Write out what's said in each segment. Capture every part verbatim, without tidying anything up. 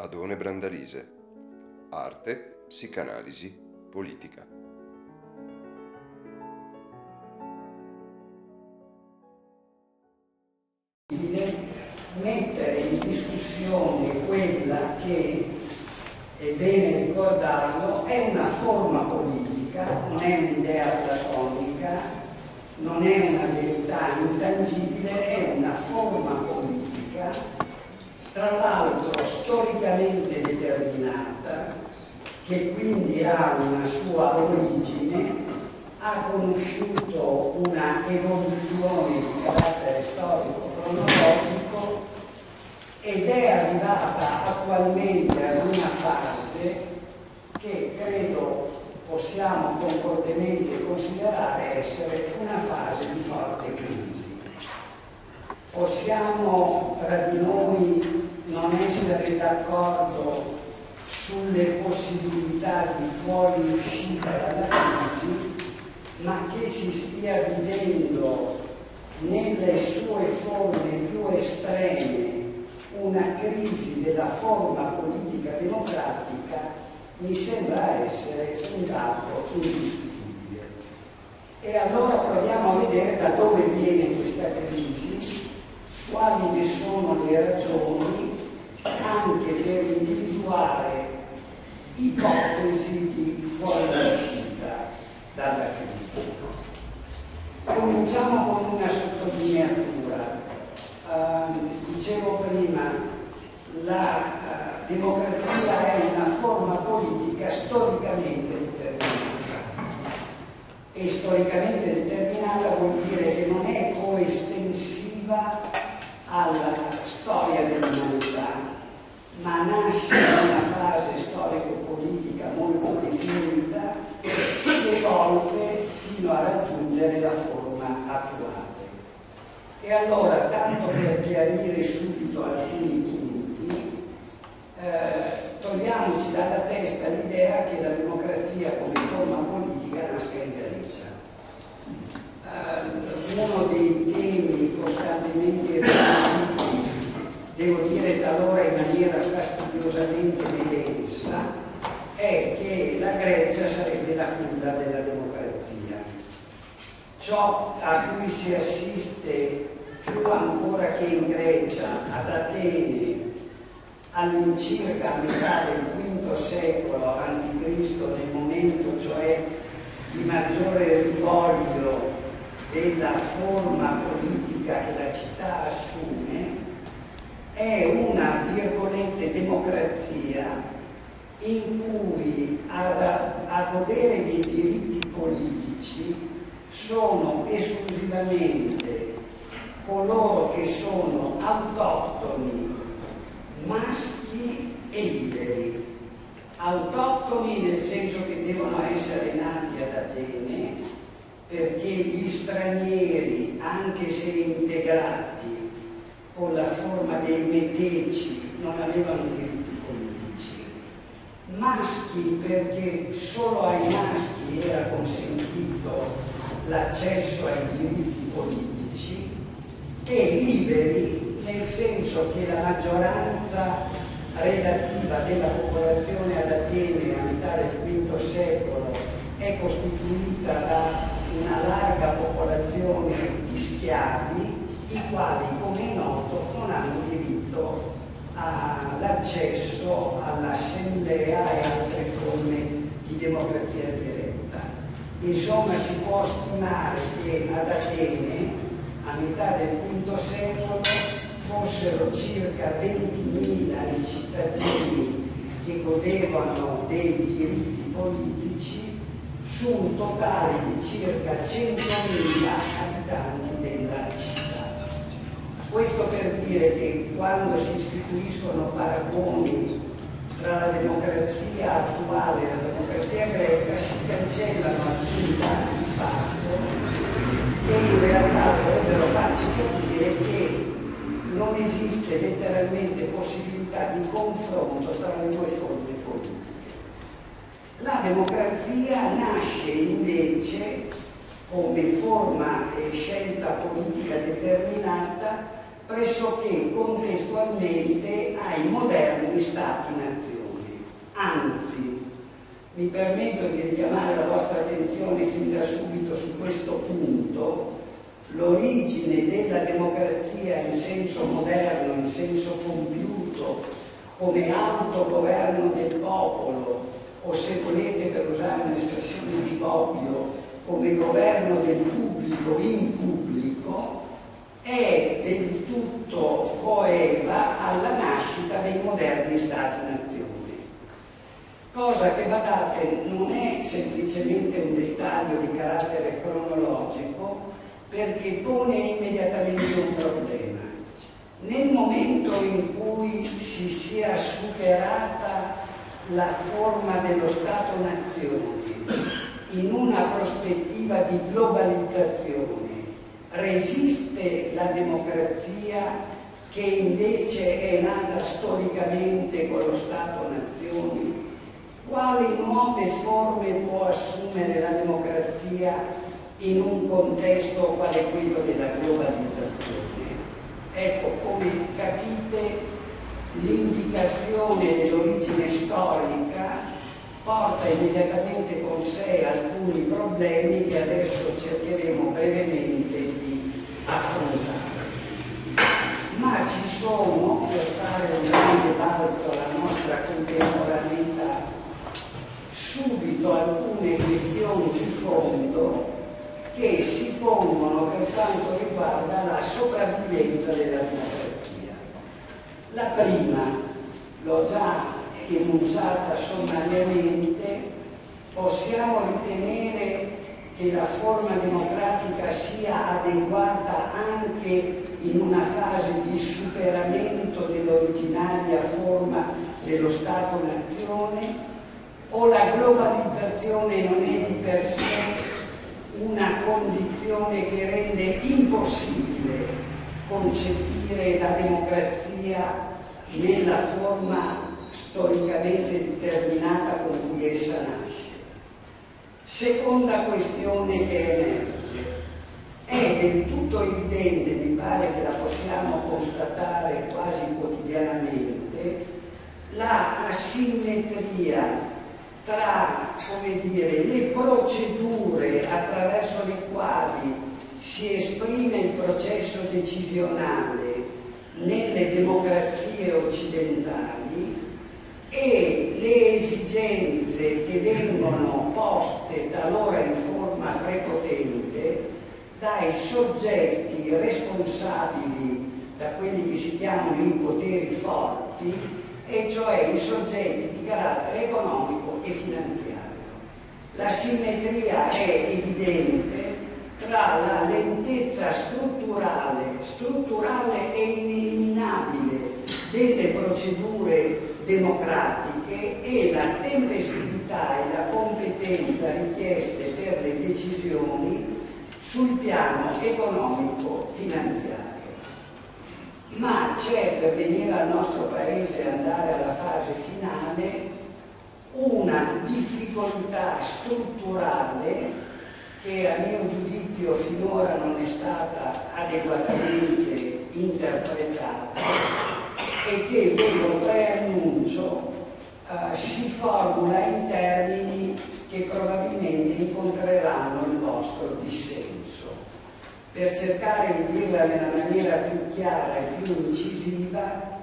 Adone Brandalise. Arte, psicanalisi, politica. Mettere in discussione quella che, è bene ricordarlo, è una forma politica, non è un'idea platonica, non è una verità intangibile, è una forma politica, tra l'altro storicamente determinata, che quindi ha una sua origine, ha conosciuto una evoluzione di carattere storico cronologico ed è arrivata attualmente ad una fase che credo possiamo concordemente considerare essere una fase di forte crisi. Possiamo tra di noi non essere d'accordo sulle possibilità di fuoriuscita dalla crisi, ma che si stia vivendo nelle sue forme più estreme una crisi della forma politica democratica mi sembra essere un dato indiscutibile. E allora proviamo a vedere da dove viene questa crisi, quali ne sono le ragioni, anche per individuare ipotesi di fuoriuscita dalla crisi. Cominciamo con una sottolineatura. Uh, dicevo prima, la uh, democrazia è una forma politica storicamente determinata. E storicamente determinata vuol dire che non è coestensiva alla storia dell'umanità, ma nasce in una fase storico-politica molto definita, si evolve fino a raggiungere la forma attuale. E allora, tanto per chiarire subito alcuni punti, eh, togliamoci dalla testa l'idea che la democrazia come forma politica nasca in Grecia. Eh, uno dei temi costantemente ripetuti, devo dire talora in maniera fastidiosamente densa, è che la Grecia sarebbe la culla della democrazia. Ciò a cui si assiste più ancora che in Grecia, ad Atene, all'incirca a metà del quinto secolo avanti Cristo, nel momento cioè di maggiore rivoglio della forma politica che la città assume, è una, virgolette, democrazia in cui a, a godere dei diritti politici sono esclusivamente coloro che sono autoctoni, maschi e liberi. Autoctoni nel senso che devono essere nati ad Atene, perché gli stranieri, anche se integrati con la forma dei meteci, non avevano diritti politici. Maschi perché solo ai maschi era consentito l'accesso ai diritti politici, e liberi nel senso che la maggioranza relativa della popolazione ad Atene a metà del quinto secolo è costituita da una larga popolazione di schiavi, i quali, come è noto, non hanno diritto all'accesso all'assemblea e altre forme di democrazia diretta. Insomma, si può stimare che ad Atene, a metà del quinto secolo, fossero circa ventimila i cittadini che godevano dei diritti politici su un totale di circa centomila abitanti della città. Questo per dire che quando si istituiscono paragoni tra la democrazia attuale e la democrazia greca si cancellano alcuni dati di fatto che in realtà dovrebbero farci capire che non esiste letteralmente possibilità di confronto tra le due forme politiche. La democrazia nasce invece come forma e scelta politica determinata pressoché contestualmente ai moderni Stati-nazioni. Anzi, mi permetto di richiamare la vostra attenzione fin da subito su questo punto: l'origine della democrazia in senso moderno, in senso compiuto, come autogoverno del popolo, o se volete, per usare un'espressione di Bobbio, come governo del pubblico in pubblico, è del tutto coeva alla nascita dei moderni Stati-nazioni. Cosa che, badate, non è semplicemente un dettaglio di carattere cronologico, perché pone immediatamente un problema. Nel momento in cui si sia superata la forma dello Stato-nazione in una prospettiva di globalizzazione, resiste la democrazia che invece è nata storicamente con lo Stato-nazione? Quali nuove forme può assumere la democrazia in un contesto quale quello della globalizzazione? Ecco, come capite, l'indicazione dell'origine storica porta immediatamente con sé alcuni problemi che adesso cercheremo brevemente di affrontare. Ma ci sono, per fare un grande balzo alla nostra contemporaneità, subito alcune questioni di fondo che si pongono per quanto riguarda la sopravvivenza della democrazia. La prima, l'ho già enunciata sommariamente: possiamo ritenere che la forma democratica sia adeguata anche in una fase di superamento dell'originaria forma dello Stato-nazione, o la globalizzazione non è di per sé una condizione che rende impossibile concepire la democrazia nella forma storicamente determinata con cui essa nasce? Seconda questione che emerge: è del tutto evidente, mi pare che la possiamo constatare quasi quotidianamente, la asimmetria tra, come dire, le procedure attraverso le quali si esprime il processo decisionale nelle democrazie occidentali e le esigenze che vengono poste talora in forma prepotente dai soggetti responsabili, da quelli che si chiamano i poteri forti, e cioè i soggetti di carattere economico e finanziario. La simmetria è evidente tra la lentezza strutturale, strutturale e ineliminabile delle procedure democratiche e la tempestività e la competenza richieste per le decisioni sul piano economico-finanziario. Ma c'è, per venire al nostro Paese e andare alla fase finale, una difficoltà strutturale che a mio giudizio finora non è stata adeguatamente interpretata e che, ve lo preannuncio, eh, si formula in termini che probabilmente incontreranno il vostro dissenso. Per cercare di dirla nella maniera più chiara e più incisiva,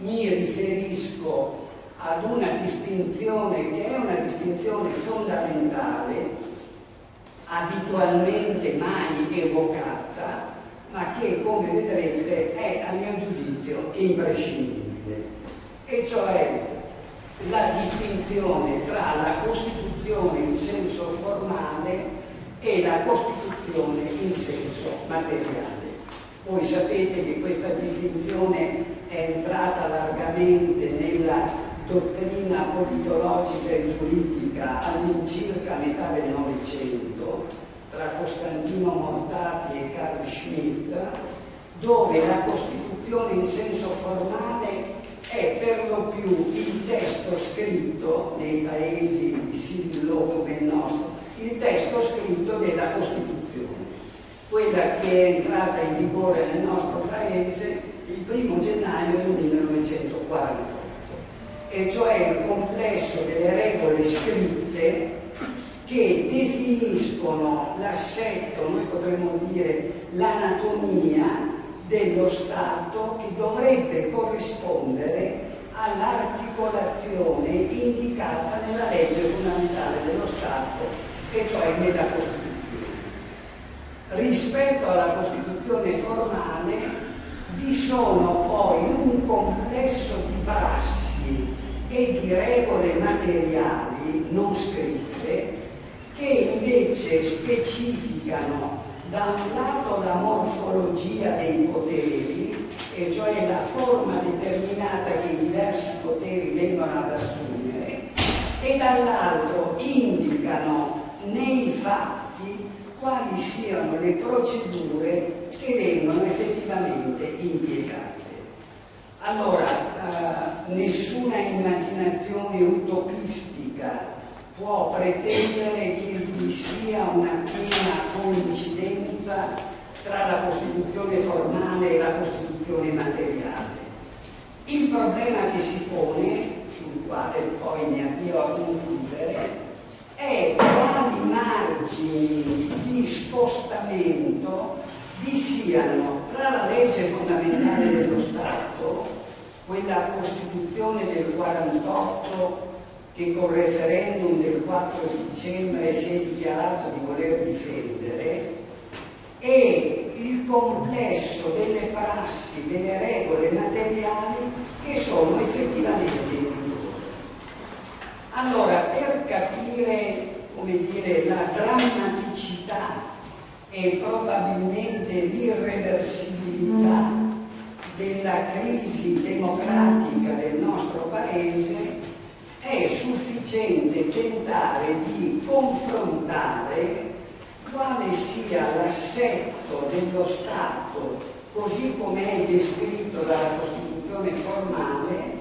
mi riferisco ad una distinzione che è una distinzione fondamentale, abitualmente mai evocata, ma che, come vedrete, è a mio giudizio imprescindibile, e cioè la distinzione tra la Costituzione in senso formale e la Costituzione in senso materiale. Voi sapete che questa distinzione è entrata largamente nella dottrina politologica e giuridica all'incirca metà del Novecento, tra Costantino Mortati e Carl Schmitt, dove la Costituzione in senso formale è per lo più il testo scritto, nei paesi di civil law come il nostro, il testo scritto della Costituzione. Quella che è entrata in vigore nel nostro Paese il primo gennaio del millenovecentoquarantotto, e cioè il complesso delle regole scritte che definiscono l'assetto, noi potremmo dire l'anatomia dello Stato, che dovrebbe corrispondere all'articolazione indicata nella legge fondamentale dello Stato, e cioè nella Costituzione. Rispetto alla Costituzione formale vi sono poi un complesso di prassi e di regole materiali non scritte che invece specificano da un lato la morfologia dei poteri, e cioè la forma determinata che i diversi poteri vengono ad assumere, e dall'altro indicano nei fatti quali siano le procedure che vengono effettivamente impiegate. Allora, eh, nessuna immaginazione utopistica può pretendere che vi sia una piena coincidenza tra la Costituzione formale e la Costituzione materiale. Il problema che si pone, sul quale poi mi avvio a concludere, è quali margini di spostamento vi siano tra la legge fondamentale dello Stato, quella Costituzione del quarantotto che col referendum del quattro dicembre si è dichiarato di voler difendere, e il complesso delle prassi, delle regole materiali che sono effettivamente in vigore. Allora, per capire, come dire, la drammaticità e probabilmente l'irreversibilità della crisi democratica del nostro Paese, è sufficiente tentare di confrontare quale sia l'assetto dello Stato, così come è descritto dalla Costituzione formale,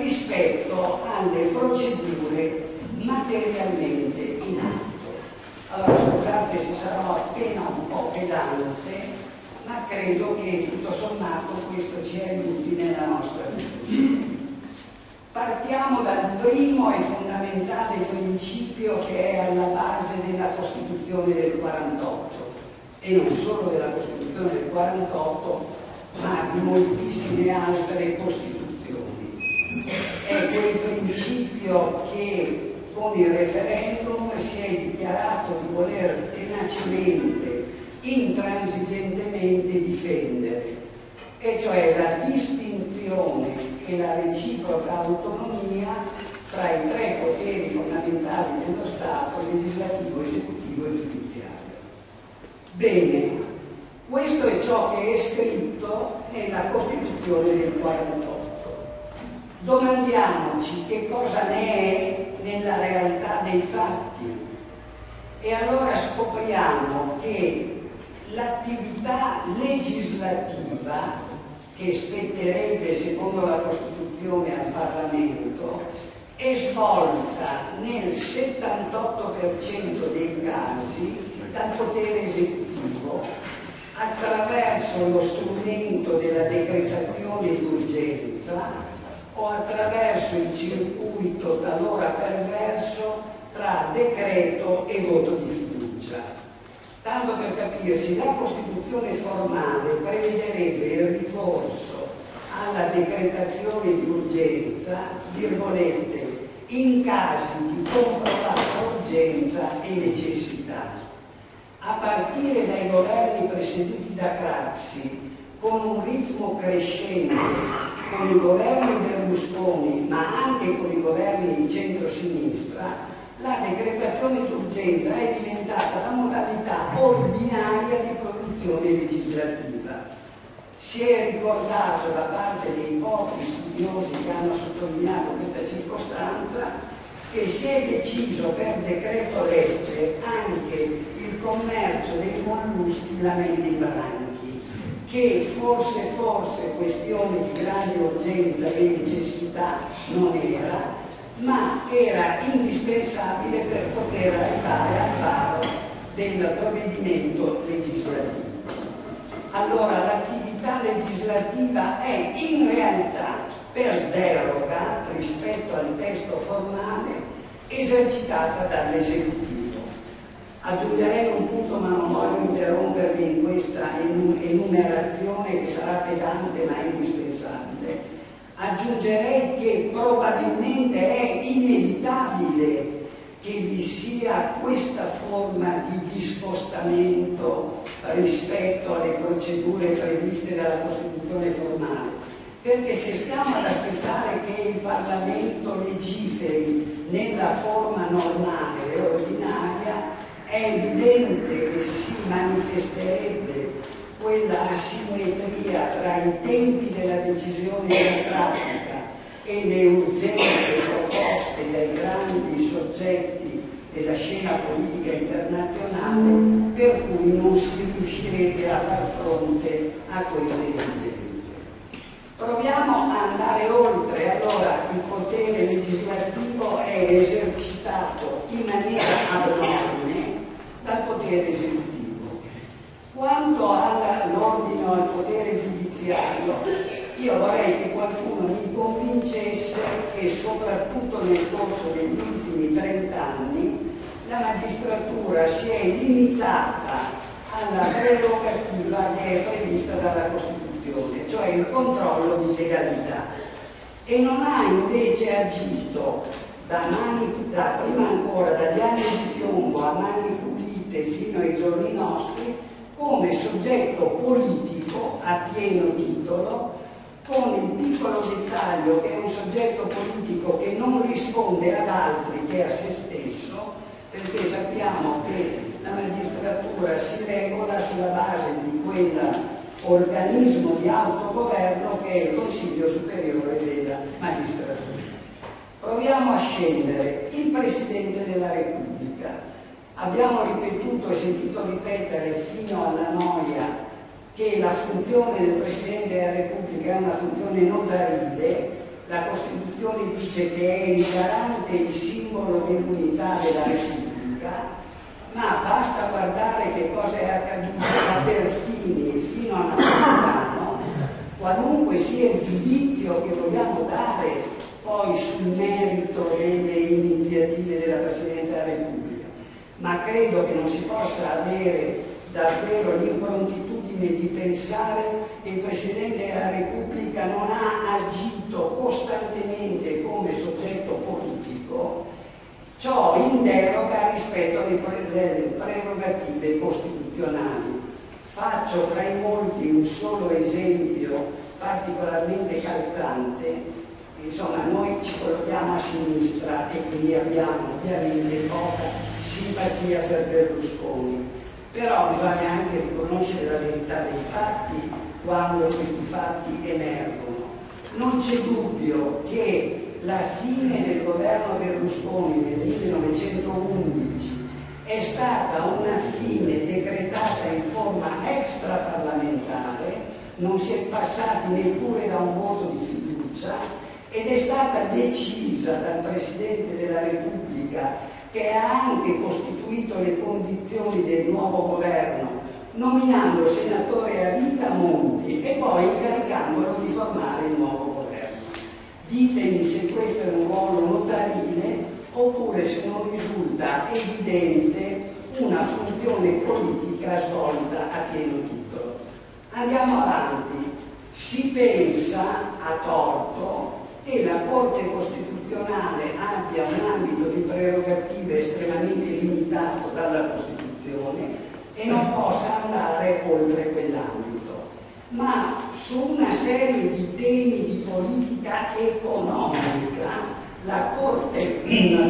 rispetto alle procedure materialmente in atto. Allora, scusate se sarò appena un po' pedante, ma credo che tutto sommato questo ci aiuti nella nostra discussione. Partiamo dal primo e fondamentale principio che è alla base della Costituzione del quarantotto, e non solo della Costituzione del quarantotto, ma di moltissime altre Costituzioni. È quel principio che con il referendum si è dichiarato di voler tenacemente, intransigentemente difendere, e cioè la distinzione e la reciproca autonomia tra i tre poteri fondamentali dello Stato, legislativo, esecutivo e giudiziario. Bene, questo è ciò che è scritto nella Costituzione del quarantotto. Domandiamoci che cosa ne è nella realtà dei fatti, e allora scopriamo che l'attività legislativa che spetterebbe secondo la Costituzione al Parlamento è svolta nel settantotto per cento dei casi dal potere esecutivo attraverso lo strumento della decretazione d'urgenza o attraverso il circuito talora perverso tra decreto e voto di fiducia. Tanto per capirsi, la Costituzione formale prevederebbe il ricorso alla decretazione di urgenza, virgolette, in casi di comprovata urgenza e necessità. A partire dai governi presieduti da Craxi, con un ritmo crescente, con i governi Berlusconi, ma anche con i governi di centrosinistra, la decretazione d'urgenza è diventata la modalità ordinaria di produzione legislativa. Si è ricordato da parte dei pochi studiosi che hanno sottolineato questa circostanza che si è deciso per decreto legge anche il commercio dei molluschi lamelli branchi, che forse forse questione di grande urgenza e necessità non era, ma era indispensabile per poter arrivare al paro del provvedimento legislativo. Allora l'attività l'attività legislativa è in realtà, per deroga rispetto al testo formale, esercitata dall'esecutivo. Aggiungerei un punto, ma non voglio interrompervi in questa enumerazione che sarà pedante ma indispensabile. Aggiungerei che probabilmente è inevitabile che vi sia questa forma di discostamento rispetto alle procedure previste dalla Costituzione formale, perché se stiamo ad aspettare che il Parlamento legiferi nella forma normale e ordinaria, è evidente che si manifesterebbe quella asimmetria tra i tempi della decisione democratica e le urgenze proposte dai grandi soggetti della scena politica internazionale, per cui non si riuscirebbe a far fronte a queste esigenze. Proviamo a andare oltre. Allora, il potere legislativo è esercitato in maniera abnorme dal potere esecutivo. Quanto all'ordine al potere giudiziario, io vorrei che qualcuno mi convincesse che soprattutto nel corso degli ultimi trent'anni la magistratura si è limitata alla prerogativa che è prevista dalla Costituzione, cioè il controllo di legalità, e non ha invece agito da mani, da, prima ancora dagli anni di piombo a mani pulite fino ai giorni nostri, come soggetto politico a pieno titolo, con il piccolo dettaglio che è un soggetto politico che non risponde ad altri che a se stesso, perché sappiamo che la magistratura si regola sulla base di quell'organismo di autogoverno che è il Consiglio Superiore della Magistratura. Proviamo a scendere. Il Presidente della Repubblica. Abbiamo ripetuto e sentito ripetere fino alla noia che la funzione del Presidente della Repubblica è una funzione notarile. La Costituzione dice che è il garante e il simbolo dell'unità della Repubblica, ma basta guardare che cosa è accaduto da Pertini fino a Napolitano. Qualunque sia il giudizio che vogliamo dare poi sul merito delle iniziative della Presidenza della Repubblica, ma credo che non si possa avere davvero l'improntitudine di pensare che il Presidente della Repubblica non ha agito costantemente come soggetto politico, ciò in deroga rispetto alle prerogative costituzionali. Faccio fra i molti un solo esempio particolarmente calzante. Insomma, noi ci collochiamo a sinistra e quindi abbiamo ovviamente poca simpatia per Berlusconi. Però bisogna anche riconoscere la verità dei fatti quando questi fatti emergono. Non c'è dubbio che la fine del governo Berlusconi nel millenovecentoundici è stata una fine decretata in forma extraparlamentare, non si è passati neppure da un voto di fiducia ed è stata decisa dal Presidente della Repubblica, che ha anche costituito le condizioni del nuovo governo, nominando senatore a vita Monti e poi incaricandolo di formare il nuovo governo. Ditemi se questo è un ruolo notarile oppure se non risulta evidente una funzione politica svolta a pieno titolo. Andiamo avanti. Si pensa, a torto, che la Corte Costituzionale abbia un ambito di prerogative estremamente limitato dalla Costituzione e non possa andare oltre quell'ambito, ma su una serie di temi di politica economica la Corte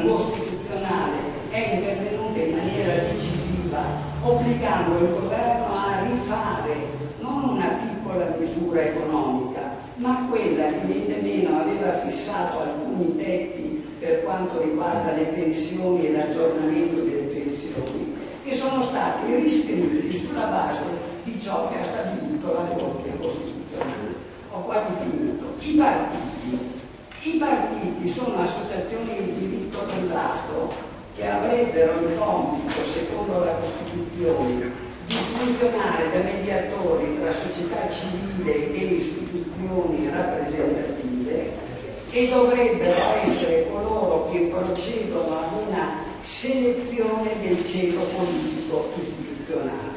Costituzionale è intervenuta in maniera decisiva, obbligando il governo a rifare non una piccola misura economica, ma quella che niente meno aveva fissato alcuni tetti per quanto riguarda le pensioni e l'aggiornamento delle pensioni, che sono stati riscritti sulla base di ciò che ha stabilito la Corte Costituzionale. Ho quasi finito. I partiti. I partiti sono associazioni di diritto privato che avrebbero il compito, secondo la Costituzione, di funzionare da mediatori tra società civile e istituzioni rappresentative, e dovrebbero essere coloro che procedono ad una selezione del ceto politico istituzionale.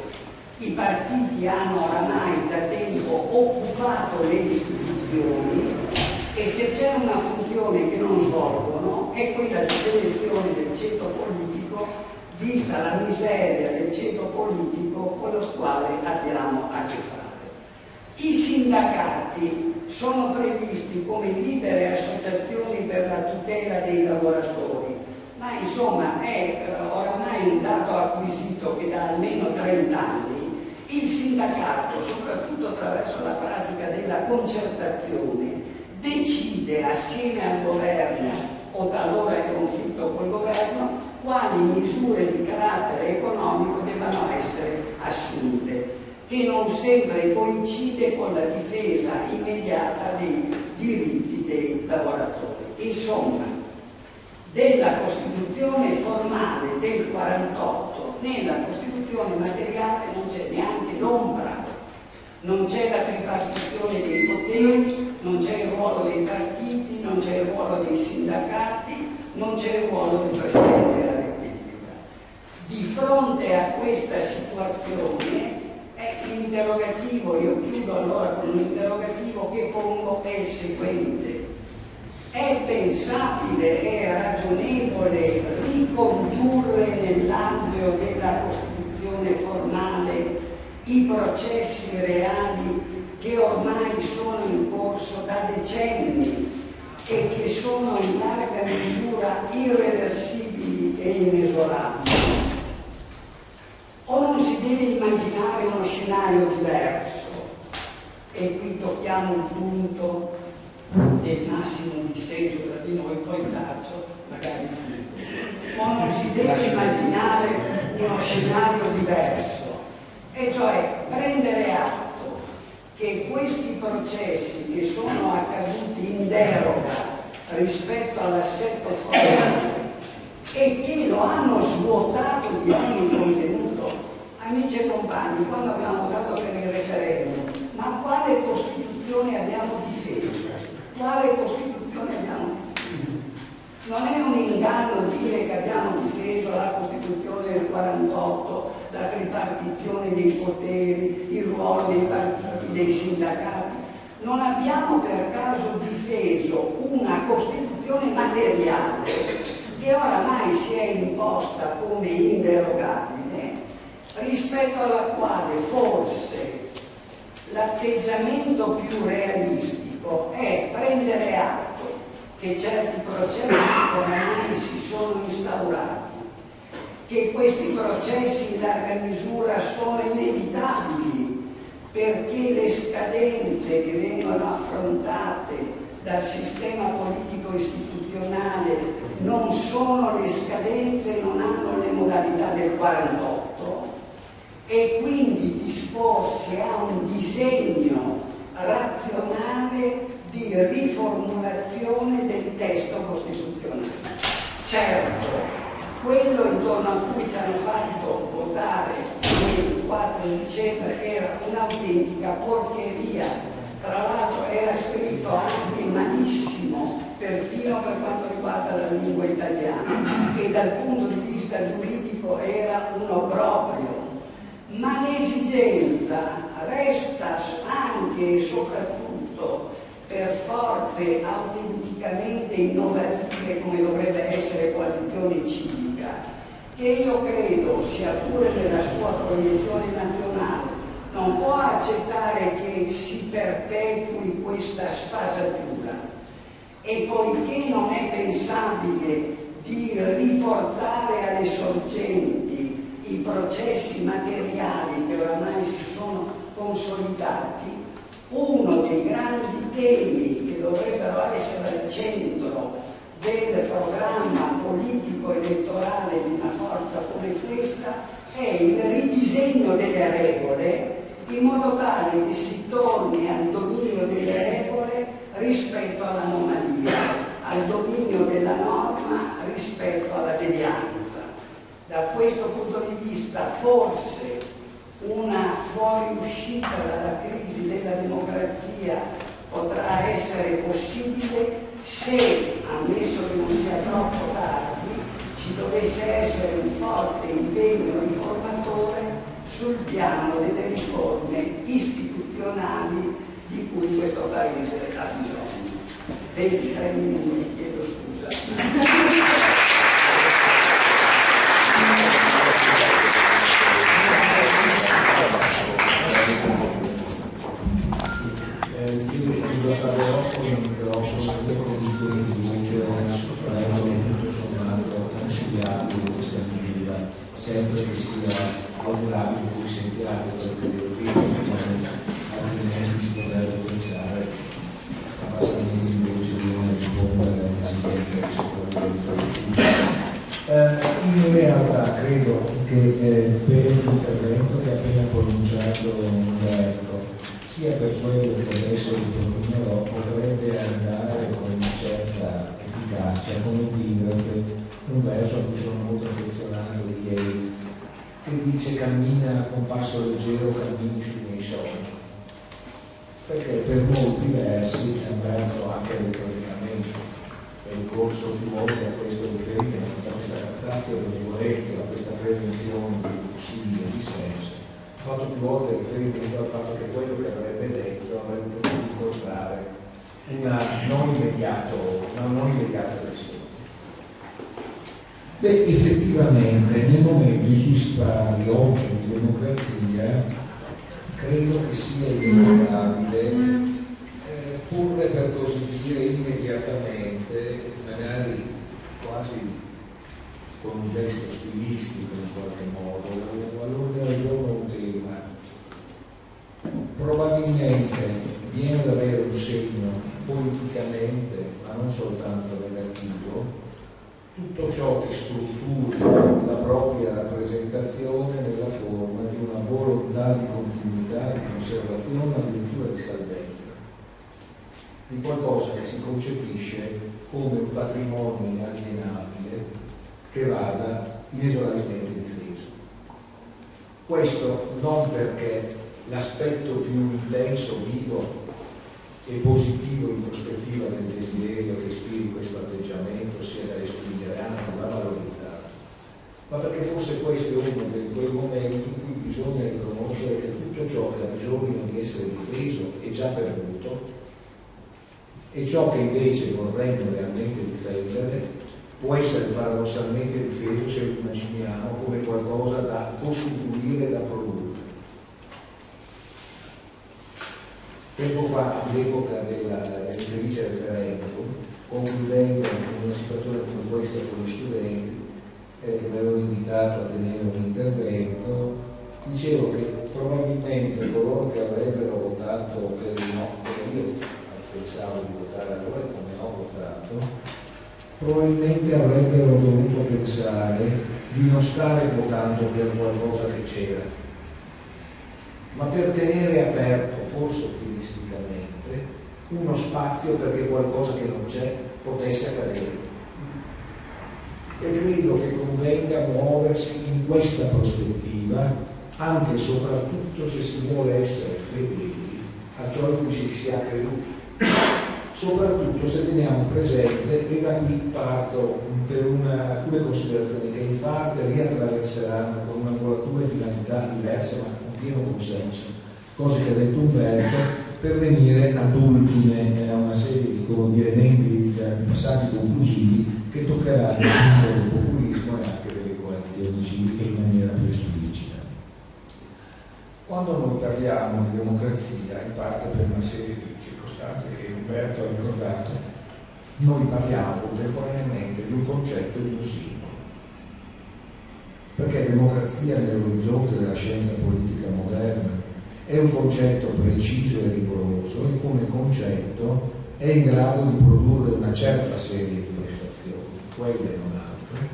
I partiti hanno oramai da tempo occupato le istituzioni e se c'è una funzione che non svolgono è quella di selezione del ceto politico, vista la miseria del ceto politico con lo quale abbiamo a che fare. I sindacati sono previsti come libere associazioni per la tutela dei lavoratori, ma insomma è oramai un dato acquisito che da almeno trent'anni il sindacato, soprattutto attraverso la pratica della concertazione, decide assieme al governo o talora in conflitto col governo quali misure di carattere economico debbano essere assunte, che non sempre coincide con la difesa immediata dei diritti dei lavoratori. Insomma, della Costituzione formale del quarantotto nella Costituzione materiale non c'è neanche l'ombra, non c'è la tripartizione dei poteri, non c'è il ruolo dei partiti, non c'è il ruolo dei sindacati, non c'è il ruolo del Presidente della Repubblica. Di fronte a questa situazione è l'interrogativo, io chiudo allora con l'interrogativo che pongo, è il seguente: è pensabile, è ragionevole ricondurre nell'ambito della Costituzione formale i processi reali che ormai sono in corso da decenni e che sono in larga misura irreversibili e inesorabili? O non si deve immaginare uno scenario diverso, e qui tocchiamo il punto del massimo dissenso tra di noi, poi taccio, magari o non si deve immaginare uno scenario diverso, e cioè prendere atto che questi processi che sono accaduti in deroga rispetto all'assetto formale e che lo hanno svuotato di ogni contenuto. Amici e compagni, quando abbiamo votato per il referendum, ma quale Costituzione abbiamo difeso? Quale Costituzione abbiamo difeso? Non è un inganno dire che abbiamo difeso la Costituzione del quarantotto, la tripartizione dei poteri, il ruolo dei partiti, dei sindacati. Non abbiamo per caso difeso una Costituzione materiale che oramai si è imposta come inderogabile, rispetto alla quale forse l'atteggiamento più realistico è prendere atto che certi processi oramai si sono instaurati, che questi processi in larga misura sono inevitabili perché le scadenze che vengono affrontate dal sistema politico istituzionale non sono le scadenze, non hanno le modalità del quarantotto, e quindi disporsi a un disegno razionale di riformulazione del testo costituzionale. Certo, quello intorno a cui ci hanno fatto votare il quattro dicembre era un'autentica porcheria. Tra l'altro era scritto anche malissimo, perfino per quanto riguarda la lingua italiana, che dal punto di vista giuridico era un obbrobrio. Ma l'esigenza resta anche e soprattutto per forze autenticamente innovative come dovrebbe essere Coalizione Civica, che io credo, sia pure nella sua proiezione nazionale, non può accettare che si perpetui questa sfasatura, e poiché non è pensabile di riportare alle sorgenti i processi materiali che oramai si sono consolidati, uno dei grandi temi che dovrebbero essere al centro del programma politico-elettorale di una forza come questa è il ridisegno delle regole, in modo tale che si torni al dominio delle regole rispetto all'anomalia, al dominio della norma rispetto alla devianza. Da questo punto di vista forse un prendere a bisogno. ventitré minuti, chiedo scusa. Eh, chiedo scusa a Ferrero, io non però sono le condizioni di luce, Ferrero è tutto sommato conciliabile in questa misura, sempre che sia augurabile di sentirà per vedere il film. Altrimenti potrebbe pensare a passamento di decisione di rispondere alle esigenze di sicurezza. In realtà credo che eh, per l'intervento che ha appena pronunciato Umberto, sia per quello che adesso ritornerò, potrebbe andare con una certa efficacia come epigrafe un verso a cui sono molto affezionato di Yeats, che dice: cammina con passo leggero, cammini sui miei sogni. Perché per molti versi Umberto, anche elettronicamente, è ricorso più volte a questo riferimento, a questa captazione di violenza, a questa prevenzione di possibile dissenso, ha fatto più volte riferimento al fatto che quello che avrebbe detto avrebbe potuto incontrare una non immediata pressione. Beh, effettivamente nel momento in cui si parla di oggi di democrazia, credo che sia inevitabile eh, porre, per così dire, immediatamente, magari quasi con un gesto stilistico in qualche modo, all'ordine del giorno un tema. Probabilmente viene ad avere un segno politicamente, ma non soltanto negativo, tutto ciò che strutturi la propria rappresentazione nella forma di una volontà di continuità, di conservazione, addirittura di salvezza, di qualcosa che si concepisce come un patrimonio inalienabile che vada inesorabilmente difeso. Questo non perché l'aspetto più intenso, vivo e positivo in prospettiva del desiderio che ispiri questo atteggiamento sia da respingere, anzi da valorizzare, ma perché forse questo è uno di quei momenti in cui bisogna riconoscere che tutto ciò che ha bisogno di essere difeso è già perduto, e ciò che invece vorremmo realmente difendere può essere paradossalmente difeso se lo immaginiamo come qualcosa da costituire, da produrre. Tempo fa, all'epoca dell'intervista del referendum, concludendo in una situazione come questa con gli studenti, eh, che mi avevo invitato a tenere un intervento, dicevo che probabilmente coloro che avrebbero votato per il no, perché io pensavo di votare allora come ho votato, probabilmente avrebbero dovuto pensare di non stare votando per qualcosa che c'era, ma per tenere aperto, forse ottimisticamente, uno spazio perché qualcosa che non c'è potesse accadere. E credo che convenga muoversi in questa prospettiva, anche e soprattutto se si vuole essere fedeli a ciò in cui si sia creduto, soprattutto se teniamo presente, e da qui parto per una, alcune considerazioni che in parte riattraverseranno con alcune finalità diverse, ma con pieno consenso, cose che ha detto Umberto, per venire ad ultime a una serie di, di elementi, di passaggi conclusivi che toccheranno il punto del populismo e anche delle coalizioni civiche in maniera più esplicita. Quando noi parliamo di democrazia, in parte per una serie di circostanze che Umberto ha ricordato, noi parliamo contemporaneamente di un concetto di un simbolo. Perché democrazia nell'orizzonte della scienza politica moderna è un concetto preciso e rigoroso, e come concetto è in grado di produrre una certa serie di prestazioni, quelle e non altre.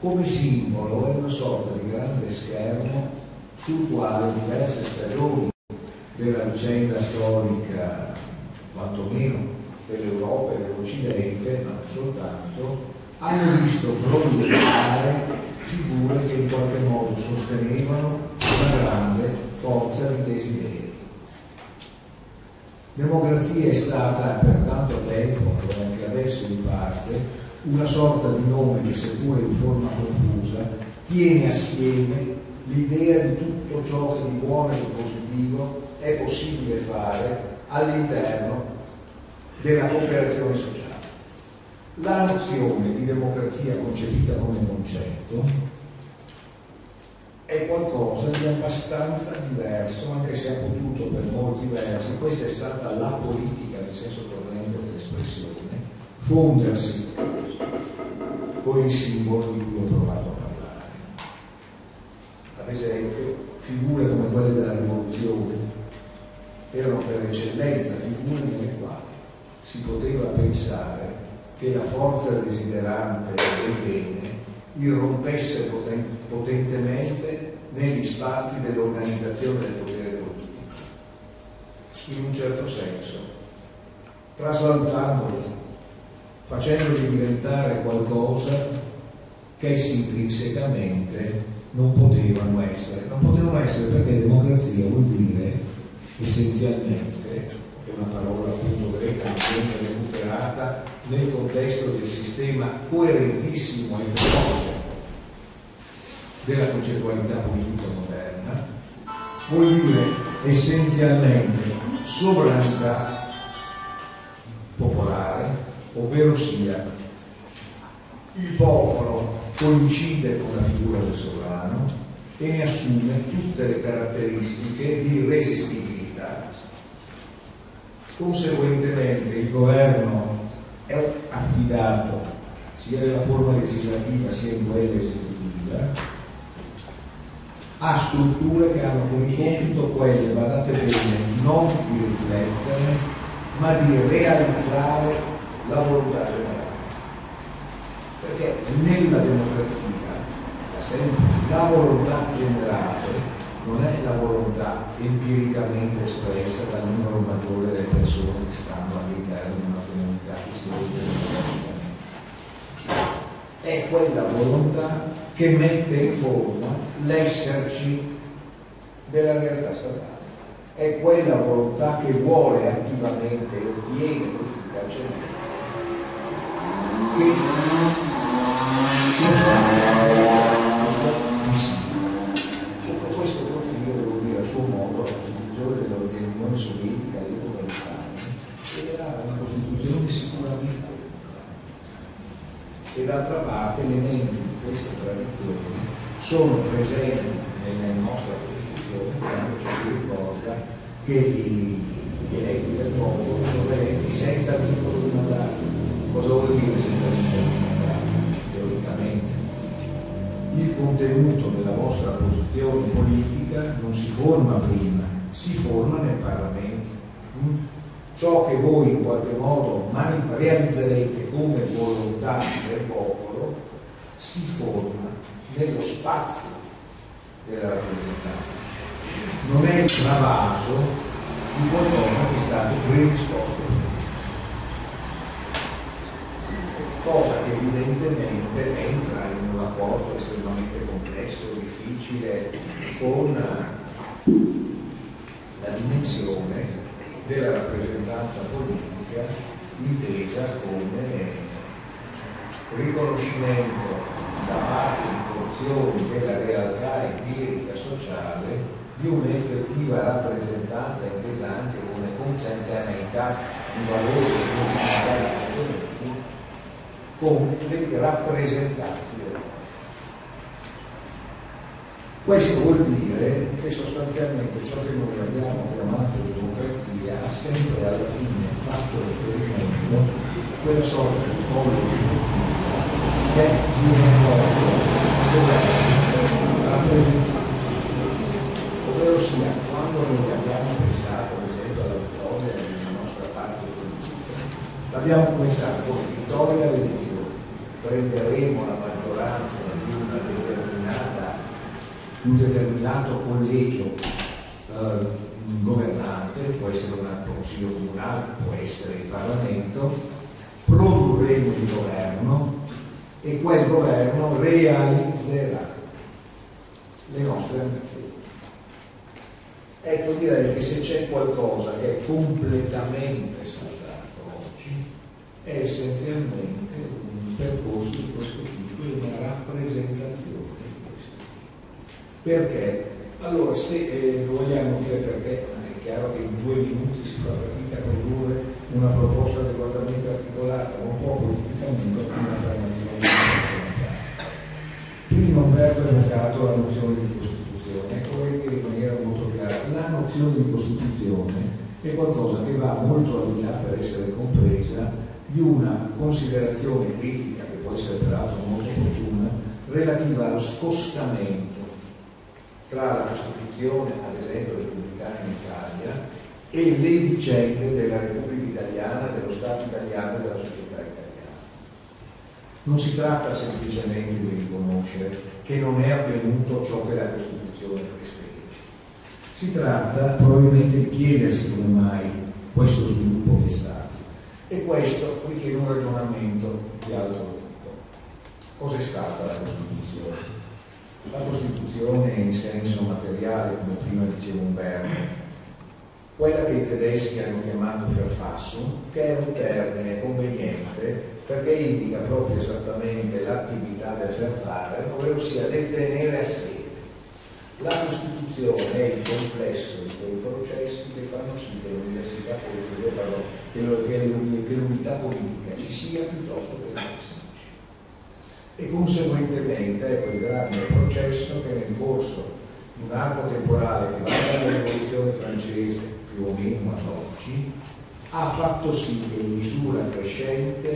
Come simbolo è una sorta di grande schermo sul quale diverse stagioni della vicenda storica, quantomeno dell'Europa e dell'Occidente, ma non soltanto, hanno visto proliferare figure che in qualche modo sostenevano una grande forza di desiderio. Democrazia è stata per tanto tempo, e anche adesso in parte, una sorta di nome che, seppure in forma confusa, tiene assieme l'idea di tutto ciò che di buono e di positivo è possibile fare all'interno della cooperazione sociale. La nozione di democrazia concepita come concetto è qualcosa di abbastanza diverso, anche se ha potuto per molti versi, questa è stata la politica nel senso proveniente dell'espressione, fondersi con il simbolo di cui ho provato a parlare. Ad esempio, figure come quelle della rivoluzione erano per eccellenza figure nelle quali si poteva pensare che la forza desiderante del bene irrompesse potentemente negli spazi dell'organizzazione del potere politico, in un certo senso, trasvalutandoli, facendoli diventare qualcosa che essi intrinsecamente non potevano essere. Non potevano essere perché democrazia vuol dire essenzialmente, è una parola appunto greca che viene recuperata nel contesto del sistema coerentissimo e feroce della concettualità politica moderna, vuol dire essenzialmente sovranità popolare, ovvero sia il popolo coincide con la figura del sovrano e ne assume tutte le caratteristiche di irresistibilità. Conseguentemente il governo è affidato sia nella forma legislativa sia in quella esecutiva a strutture che hanno come compito quelle, guardate bene, non di riflettere ma di realizzare la volontà generale, perché nella democrazia da sempre la volontà generale non è la volontà empiricamente espressa dal numero maggiore delle persone che stanno all'interno di una comunità che si vede democraticamente, è quella volontà che mette in forma l'esserci della realtà statale, è quella volontà che vuole attivamente e ottiene efficacemente che lo Stato. Sotto questo profilo devo dire a suo modo la Costituzione dell'Unione Sovietica dell'epoca di Stalin era una Costituzione sicuramente e d'altra parte elementi queste tradizioni sono presenti nella nostra Costituzione, quando ci ricorda che gli eletti del popolo sono eletti senza vincolo di mandato. Cosa vuol dire senza vincolo di mandato? Teoricamente il contenuto della vostra posizione politica non si forma prima, si forma nel Parlamento. Ciò che voi in qualche modo realizzerete come volontà del popolo si forma nello spazio della rappresentanza, non è il travaso di qualcosa che è stato predisposto, cosa che evidentemente entra in un rapporto estremamente complesso, difficile, con la dimensione della rappresentanza politica intesa come riconoscimento da parte di porzioni della realtà empirica sociale di un'effettiva rappresentanza intesa anche come contemporaneità di valori e con le rappresentanti del mondo. Questo vuol dire che sostanzialmente ciò che noi abbiamo chiamato democrazia ha sempre alla fine fatto riferimento a quella sorta di collo che è di un accordo della rappresentanza, ovvero sia quando noi abbiamo pensato ad esempio alla vittoria della nostra parte politica, l'abbiamo pensato con vittoria alle elezioni, prenderemo la maggioranza di una determinata, un determinato collegio eh, governante, può essere un consiglio comunale, può essere il Parlamento, produrremo il governo e quel governo realizzerà le nostre ambizioni. Ecco, direi che se c'è qualcosa che è completamente saltato oggi è essenzialmente un percorso di questo tipo e una rappresentazione di questo tipo. Perché? Allora, se eh, vogliamo dire perché, non è che chiaro che in due minuti si fa fatica a produrre una proposta adeguatamente articolata, un po' politicamente come la formazione di prima Umberto ha evocato la nozione di Costituzione, ecco che in maniera molto chiara la nozione di Costituzione è qualcosa che va molto al di là per essere compresa di una considerazione critica, che può essere peraltro molto opportuna, relativa allo scostamento tra la Costituzione, ad esempio repubblicana in Italia, e le vicende della Repubblica Italiana, dello Stato italiano e della società italiana. Non si tratta semplicemente di riconoscere che non è avvenuto ciò che la Costituzione prescrive. Si tratta probabilmente di chiedersi come mai questo sviluppo è stato. E questo richiede un ragionamento di altro tipo. Cos'è stata la Costituzione? La Costituzione in senso materiale, come prima diceva Umberto, quella che i tedeschi hanno chiamato Verfassung, che è un termine conveniente perché indica proprio esattamente l'attività del Verfahren, ovvero sia del tenere assieme. La Costituzione è il complesso di quei processi che fanno sì che l'università politica, che l'unità politica ci sia piuttosto che non esserci. E conseguentemente è quel grande processo che nel corso di un arco temporale che va dalla rivoluzione francese più o meno ad oggi ha fatto sì che in misura crescente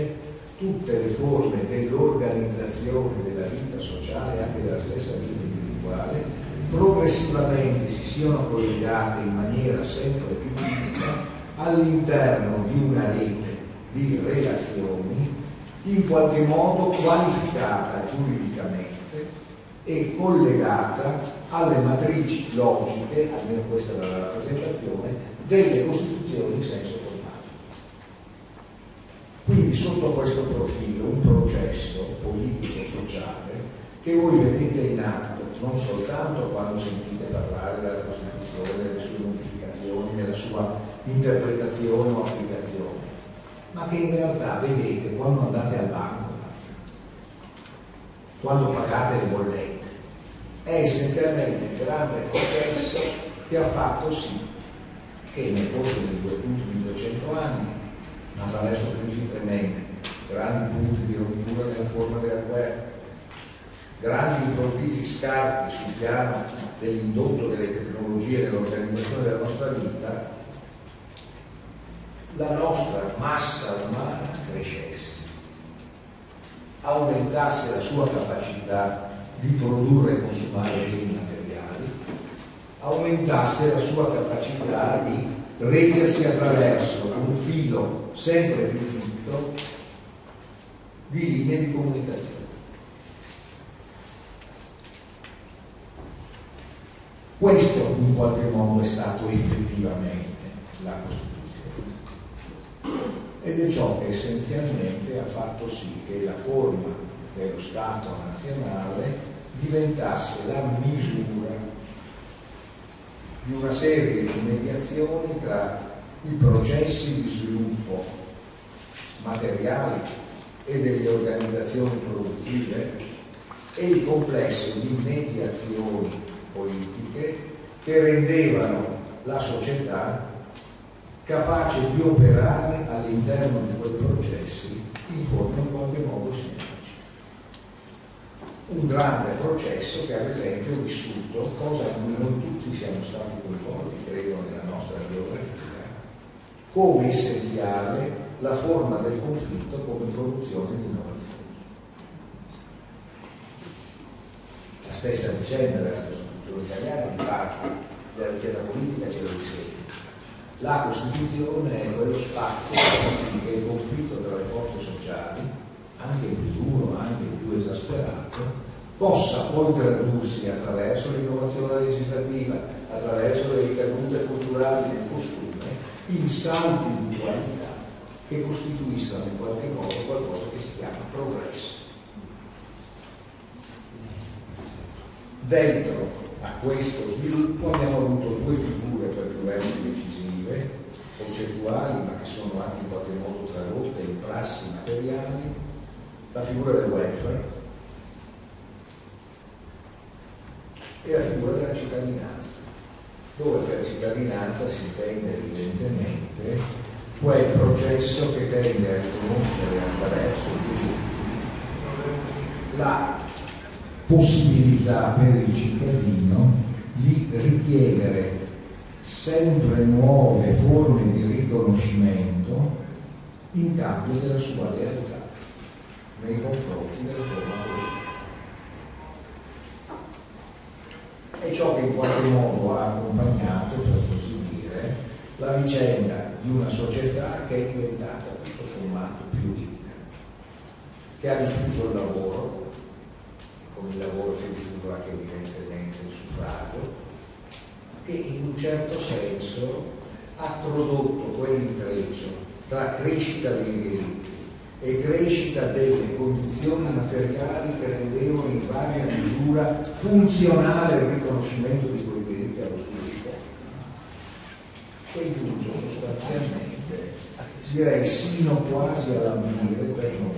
tutte le forme dell'organizzazione della vita sociale e anche della stessa vita individuale progressivamente si siano collegate in maniera sempre più viva all'interno di una rete di relazioni in qualche modo qualificata giuridicamente e collegata alle matrici logiche, almeno questa è la rappresentazione, delle Costituzioni in senso formale. Quindi sotto questo profilo un processo politico-sociale che voi vedete in atto non soltanto quando sentite parlare della Costituzione, delle sue modificazioni, della sua interpretazione o applicazione, ma che in realtà vedete quando andate al banco, quando pagate le bollette. È essenzialmente il grande processo che ha fatto sì che nel corso degli ultimi duecento anni, attraverso crisi tremende, grandi punti di rottura nella forma della guerra, grandi improvvisi scarti sul piano dell'indotto delle tecnologie e dell'organizzazione della nostra vita, la nostra massa umana crescesse, aumentasse la sua capacità di produrre e consumare beni materiali, aumentasse la sua capacità di reggersi attraverso un filo sempre più fitto di linee di comunicazione. Questo in qualche modo è stato effettivamente la Costituzione. Ed è ciò che essenzialmente ha fatto sì che la forma dello Stato nazionale diventasse la misura di una serie di mediazioni tra i processi di sviluppo materiali e delle organizzazioni produttive e il complesso di mediazioni politiche che rendevano la società capace di operare all'interno di quei processi in forma in qualche modo semplice. Un grande processo che ad esempio ho vissuto, cosa in cui noi tutti siamo stati coinvolti, credo, nella nostra biografia, come essenziale la forma del conflitto come produzione di innovazione. La stessa vicenda della Costituzione italiana, infatti, della vicenda politica ce lo insegna. La Costituzione è quello spazio che il conflitto tra le forze sociali, anche più duro, anche più esasperato, possa poi tradursi attraverso l'innovazione legislativa, attraverso le ricadute culturali del costume, in salti di qualità che costituiscono in qualche modo qualcosa che si chiama progresso. Dentro a questo sviluppo abbiamo avuto due figure per il governo decisivo, concettuali ma che sono anche in qualche modo tradotte in prassi materiali, la figura del welfare e la figura della cittadinanza. dove per cittadinanza si intende evidentemente quel processo che tende a riconoscere attraverso i diritti la possibilità per il cittadino di richiedere sempre nuove forme di riconoscimento in cambio della sua lealtà nei confronti della forma politica. È ciò che in qualche modo ha accompagnato, per così dire, la vicenda di una società che è diventata tutto sommato più ricca, che ha diffuso il lavoro, con il lavoro che giura che evidentemente il suffragio, che in un certo senso ha prodotto quell'intreccio tra crescita dei diritti e crescita delle condizioni materiali che rendevano in varia misura funzionale il riconoscimento di quei diritti allo sviluppo, che giunge sostanzialmente, direi sino quasi alla morire per noi,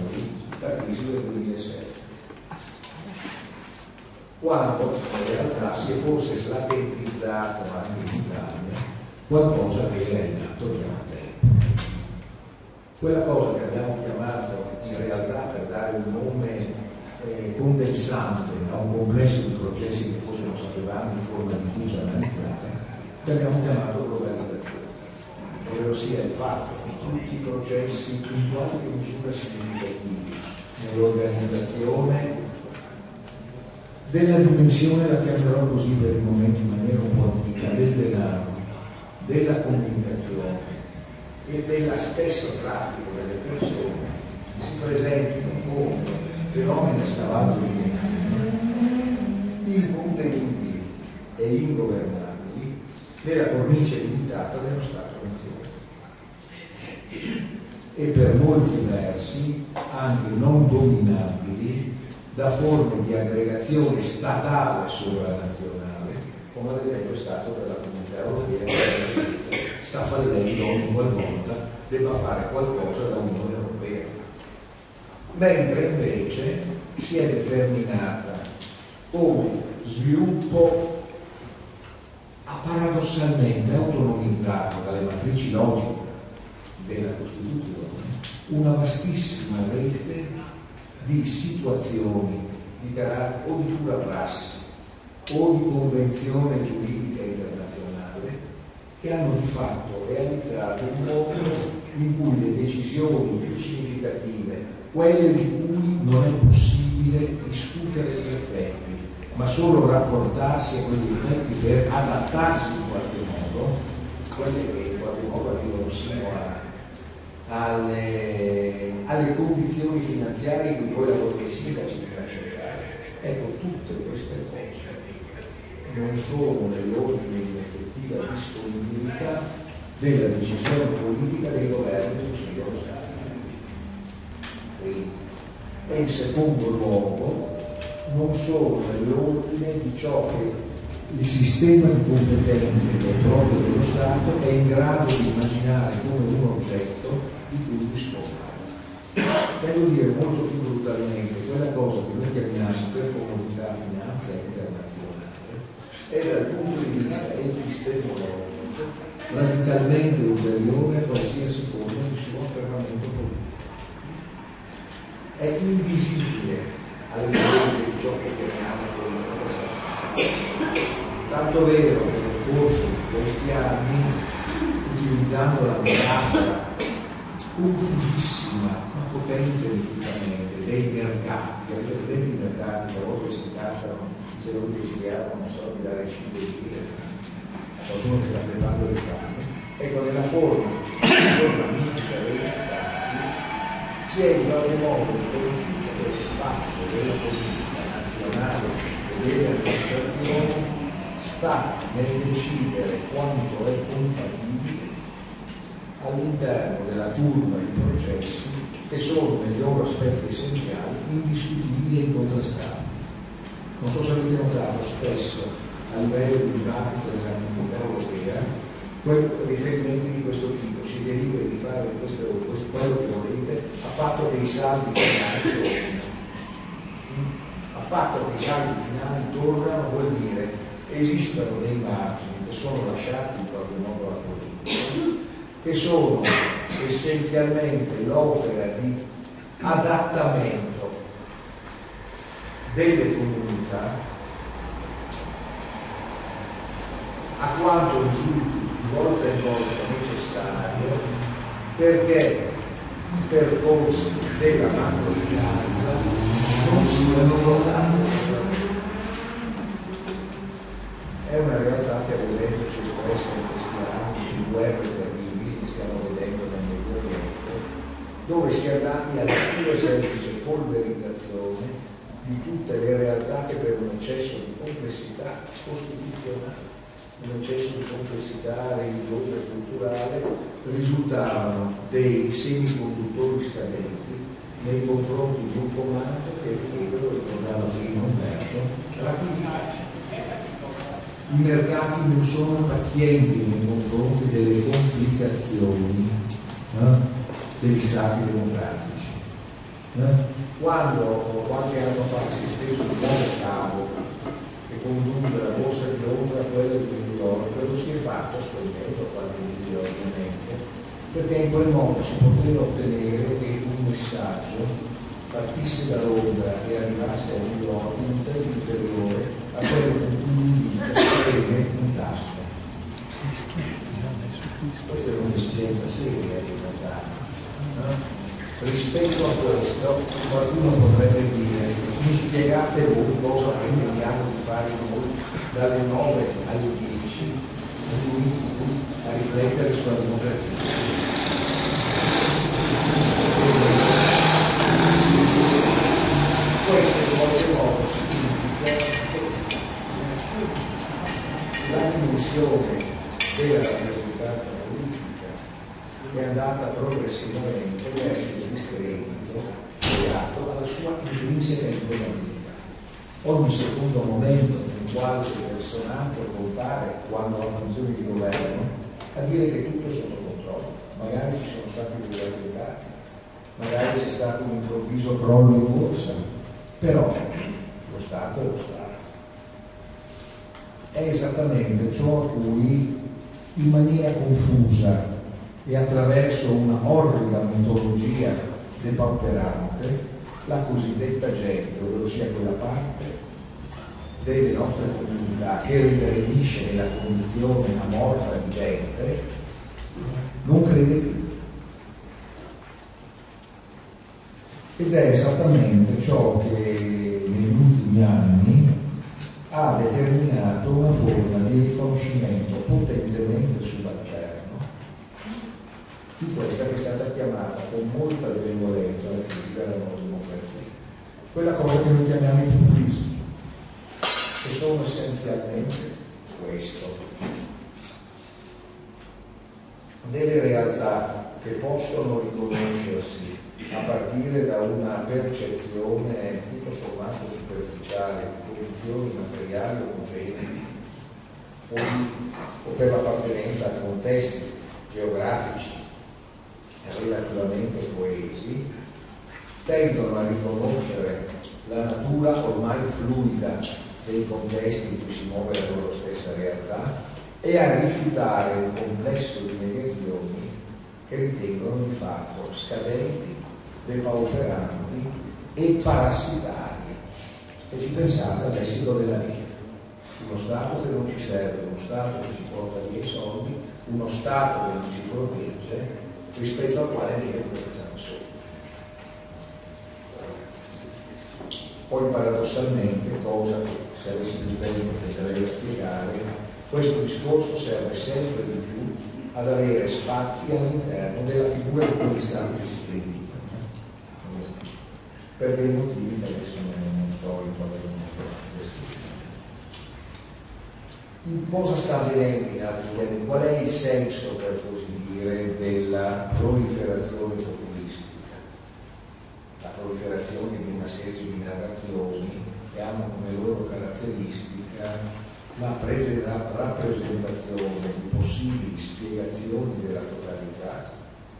la crisi del duemilasette, quando in realtà si è forse slatentizzato anche in Italia qualcosa che era in atto già. Quella cosa che abbiamo chiamato in realtà, per dare un nome eh, condensante a un complesso di processi che forse non sapevamo in forma diffusa analizzata, che abbiamo chiamato globalizzazione, ovvero sia il fatto che tutti i processi in qualche misura significativi nell'organizzazione della dimensione, la chiamerò così per il momento in maniera un po' antica, del denaro, della comunicazione e dello stesso traffico delle persone si presentino come fenomeni a scavallo di un'economia incontenibili e ingovernabili nella cornice limitata dello Stato nazionale e per molti versi anche non dominabili da forme di aggregazione statale sovranazionale, come ad esempio è stato per la comunità europea. Sta fallendo ogni volta debba fare qualcosa da Unione Europea, mentre invece si è determinata come sviluppo paradossalmente autonomizzato dalle matrici logiche della Costituzione una vastissima rete di situazioni di carattere o di pura prassi o di convenzione giuridica internazionale che hanno di fatto realizzato un mondo in cui le decisioni più significative, quelle di cui non è possibile discutere gli effetti, ma solo rapportarsi a quegli effetti per adattarsi in qualche modo, quelle che in qualche modo arrivano sino a, alle, alle condizioni finanziarie di cui la borghesia ci deve accettare. Ecco, tutte queste cose non sono nell'ordine di effettiva disponibilità della decisione politica dei governi del Consiglio dello Stato. E in secondo luogo non sono nell'ordine di ciò che il sistema di competenze del proprio dello Stato è in grado di immaginare come un oggetto di cui dispone. Devo dire molto più brutalmente quella cosa che noi chiamiamo per comunità finanza internazionale è dal punto di vista epistemologico radicalmente ulteriore a qualsiasi forma di suo afferramento politico. È invisibile alle cose di ciò che chiamiamo politica presente. Tanto vero che nel corso di questi anni, utilizzando la metafora confusissima ma potente evidentemente dei mercati, perché i cosiddetti mercati a volte si incazzano se lo desideriamo, non so, di dare cinque lire a qualcuno che sta prendendo le canne. Ecco, nella forma mitica dei mercati si è in qualche modo riconosciuto quello spazio della politica nazionale e delle amministrazioni sta nel decidere quanto è compatibile all'interno della curva di processi che sono negli loro aspetti essenziali indiscutibili e incontrastabili. Non so se avete notato spesso a livello di dibattito della comunità europea riferimenti di questo tipo, siete liberi di fare questo, questo, quello che volete, ha fatto dei saldi finali, ha fatto dei saldi finali tornano, vuol dire esistono dei margini che sono lasciati in qualche modo alla politica, che sono essenzialmente l'opera di adattamento delle comunità a quanto risulti di volta in volta necessario perché i percorsi della macrofinanza non siano guardati. È una realtà che ad esempio si espressa in questi anni di guerre terribili che stiamo vedendo nel Medio Oriente, dove si è andati alla pura semplice polverizzazione di tutte le realtà che per un eccesso di complessità costituzionale, un eccesso di complessità religiosa e culturale, risultavano dei semiconduttori scadenti nei confronti di un comando che, lo ricordava prima Umberto, rapidità. I mercati non sono pazienti nei confronti delle complicazioni eh, degli stati democratici. Eh? Quando qualche anno fa si è steso un nuovo tavolo che conduce la borsa di Londra a quella di New York, lo si è fatto spendendo qualche milione ovviamente, perché in quel modo si poteva ottenere che un messaggio partisse da Londra e arrivasse a New York in un tempo inferiore a quello che un bene un tasto. Questa è un'esigenza seria di Natale. Rispetto a questo qualcuno potrebbe dire: mi spiegate voi cosa pretendiamo di fare noi dalle nove alle dieci a riflettere sulla democrazia? Questo in qualche modo significa la dimensione della rappresentanza politica è andata progressivamente verso il discredito legato alla sua intrinseca economia. Ogni secondo momento in quale il personaggio compare quando ha funzione di governo a dire che tutto è sotto controllo, magari ci sono stati degli attentati, magari c'è stato un improvviso crollo in borsa, però lo Stato è lo Stato. È esattamente ciò a cui in maniera confusa e attraverso una orrida mitologia depauperante la cosiddetta gente, ovvero sia quella parte delle nostre comunità che regredisce nella condizione amorfa di gente, non crede più. Ed è esattamente ciò che negli ultimi anni ha determinato una forma di riconoscimento potentemente subalterno di questa che è stata chiamata con molta benevolenza la critica della nostra democrazia, quella cosa che noi chiamiamo i populisti, che sono essenzialmente questo, delle realtà che possono riconoscersi a partire da una percezione tutto sommato superficiale di condizioni materiali omogenee o, o per l'appartenenza a contesti geografici relativamente coesi, tendono a riconoscere la natura ormai fluida dei contesti in cui si muove la loro stessa realtà e a rifiutare un complesso di mediazioni che ritengono di fatto scadenti, depauperanti e parassitarie. E ci pensate al messico della neve, uno Stato che non ci serve, uno Stato che ci porta via i soldi, uno Stato che non ci protegge, rispetto al quale viene questa persona. Poi paradossalmente, cosa che se avessi più tempo potrei spiegare, questo discorso serve sempre di più ad avere spazi all'interno della figura di quegli stati che si criticano, per dei motivi che adesso non sto in qualche modo descrivendo. In cosa sta avvenendo in altri termini? Qual è il senso, per così dire, della proliferazione populistica? La proliferazione di una serie di narrazioni che hanno come loro caratteristica la presa, la rappresentazione di possibili spiegazioni della totalità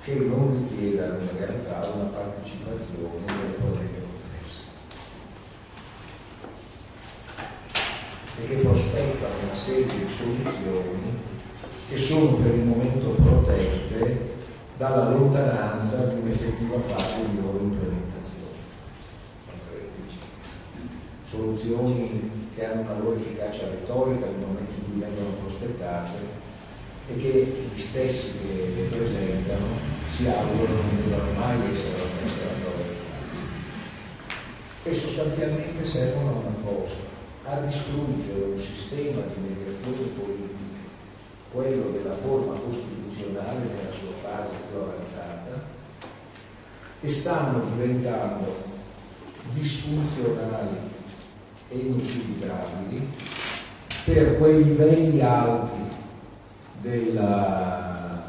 che non richiedano in realtà una partecipazione delle proprie complesse e che prospettano una serie di soluzioni che sono per il momento protette dalla lontananza di un'effettiva fase di loro implementazione. Soluzioni che hanno una loro efficacia retorica nel momento in cui vengono prospettate e che gli stessi che le presentano si augurano non devono mai essere ammessi alla storia, e sostanzialmente servono a una cosa: a distruggere un sistema di mediazioni politiche, quello della forma costituzionale nella sua fase più avanzata, che stanno diventando disfunzionali e inutilizzabili per quei livelli alti della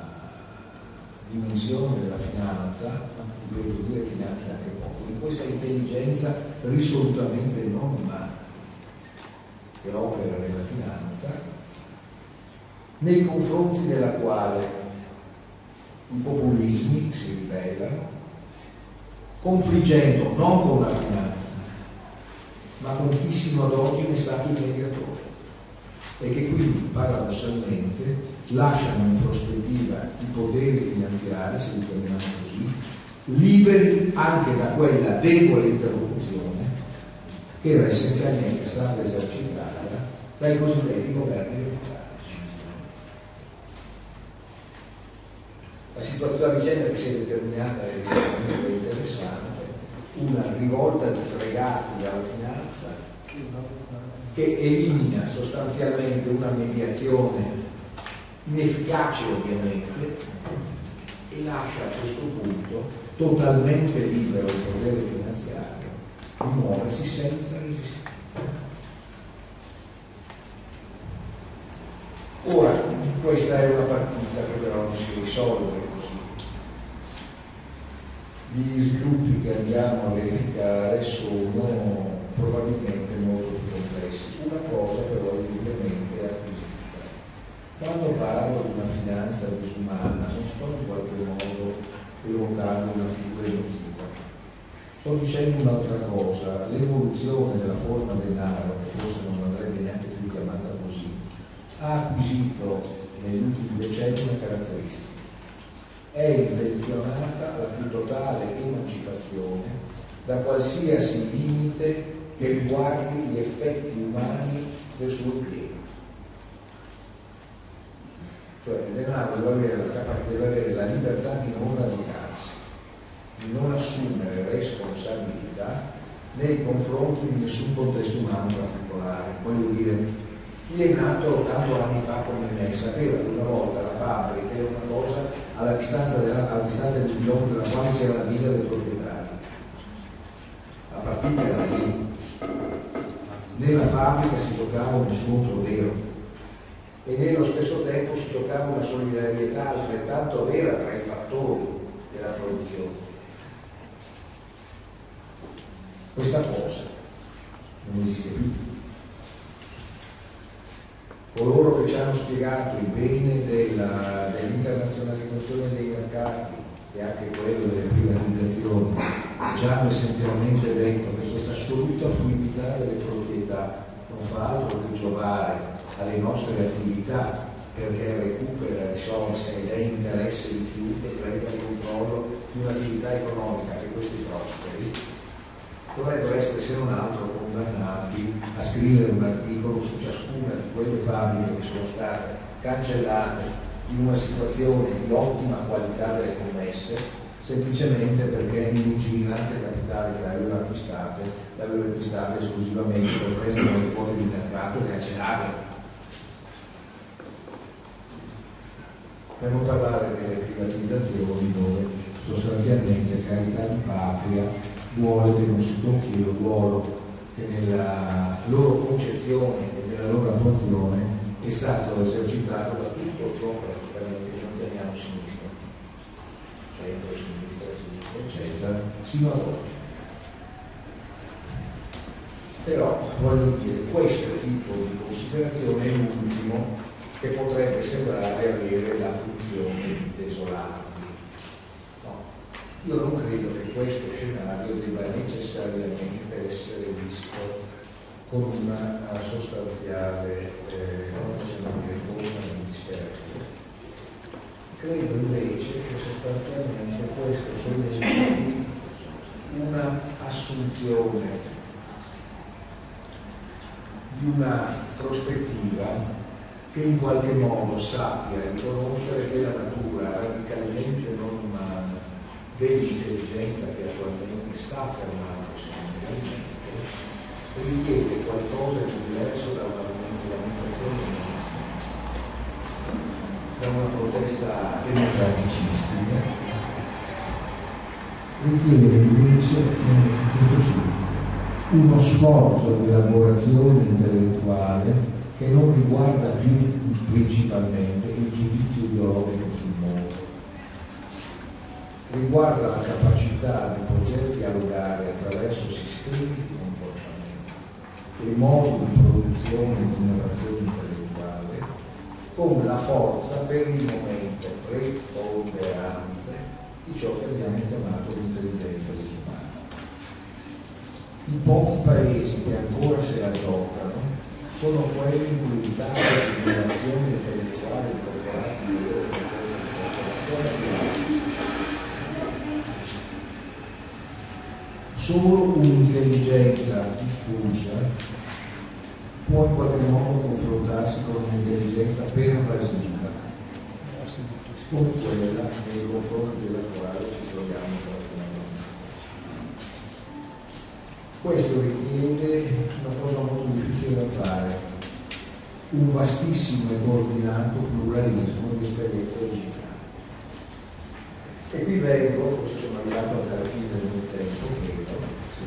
dimensione della finanza, ma devo dire finanza anche poco, di questa intelligenza risolutamente non umana che opera nella finanza, nei confronti della quale i populismi si ribellano, confliggendo non con la finanza, ma con chi sino ad oggi ne è stato il mediatore, e che quindi paradossalmente lasciano in prospettiva i poteri finanziari, se li chiamiamo così, liberi anche da quella debole interlocuzione che era essenzialmente stata esercitata dai cosiddetti governi democratici. La situazione, la vicenda che si è determinata è estremamente interessante, una rivolta di fregati dalla finanza che elimina sostanzialmente una mediazione inefficace ovviamente e lascia a questo punto totalmente libero il potere finanziario di muoversi senza resistenza. Ora, questa è una partita che però non si risolve così. Gli sviluppi che andiamo a verificare sono probabilmente molto più complessi. Una cosa però indubbiamente è acquisita. Quando parlo di una finanza disumana non sto in qualche modo evocando una figura inutile. Sto dicendo un'altra cosa: l'evoluzione della forma denaro, che forse non andrebbe neanche più chiamata così, ha acquisito negli ultimi decenni una caratteristica: è intenzionata alla più totale emancipazione da qualsiasi limite che riguardi gli effetti umani del suo impiego. Cioè il denaro deve avere la capacità, deve avere la libertà di non radicare, di non assumere responsabilità nei confronti di nessun contesto umano particolare. Voglio dire, chi è nato tanto anni fa come me sapeva che una volta la fabbrica era una cosa alla distanza, della, alla distanza di un chilometro dalla quale c'era la villa del proprietario. La partita era lì. Nella fabbrica si giocava un scontro vero e nello stesso tempo si giocava una solidarietà altrettanto vera tra i fattori della produzione. Questa cosa non esiste più. Coloro che ci hanno spiegato il bene dell'internazionalizzazione dei mercati e anche quello delle privatizzazioni ci hanno essenzialmente detto che questa assoluta fluidità delle proprietà non fa altro che giovare alle nostre attività, perché recupera risorse ed è interesse di più e prende il controllo di un'attività economica che questi prosperi dovrebbero essere, se non altro, condannati a scrivere un articolo su ciascuna di quelle fabbriche che sono state cancellate in una situazione di ottima qualità delle commesse, semplicemente perché il lungimirante capitale che le aveva acquistate, le aveva acquistate esclusivamente per prendere le quote di mercato e cancellarle. Per non parlare delle privatizzazioni, dove sostanzialmente carità di patria vuole che non si tocchi il ruolo che nella loro concezione e nella loro attuazione è stato esercitato da tutto ciò praticamente che noi chiamiamo sinistra, centro, sinistra, sinistra, eccetera, sino ad oggi. Però voglio dire, questo tipo di considerazione è l'ultimo che potrebbe sembrare avere la funzione di desolare. Io non credo che questo scenario debba necessariamente essere visto con una sostanziale eh, riforma di dispersione. Credo invece che sostanzialmente questo solleva una assunzione di una prospettiva che in qualche modo sappia riconoscere che la natura radicalmente non umana dell'intelligenza che attualmente sta fermandosi richiede qualcosa di diverso da una regolamentazione umanista, da una protesta democraticistica, richiede invece eh, uno sforzo di elaborazione intellettuale che non riguarda più principalmente il giudizio ideologico sul mondo, riguarda la capacità di poter dialogare attraverso sistemi di comportamento e modi di produzione e di innovazione intellettuale con la forza per il momento preponderante di ciò che abbiamo chiamato l'intelligenza disumana. I pochi paesi che ancora se la giocano sono quelli in cui l'Italia è l'innovazione intellettuale e corporativa e corporativa. Solo un'intelligenza diffusa può in qualche modo confrontarsi con un'intelligenza pervasiva, con quella nei confronti della quale ci troviamo praticamente. Questo richiede una cosa molto difficile da fare, un vastissimo e coordinato pluralismo di esperienze digitali. E qui vengo, forse sono arrivato alla fine del mio tempo, credo, sì,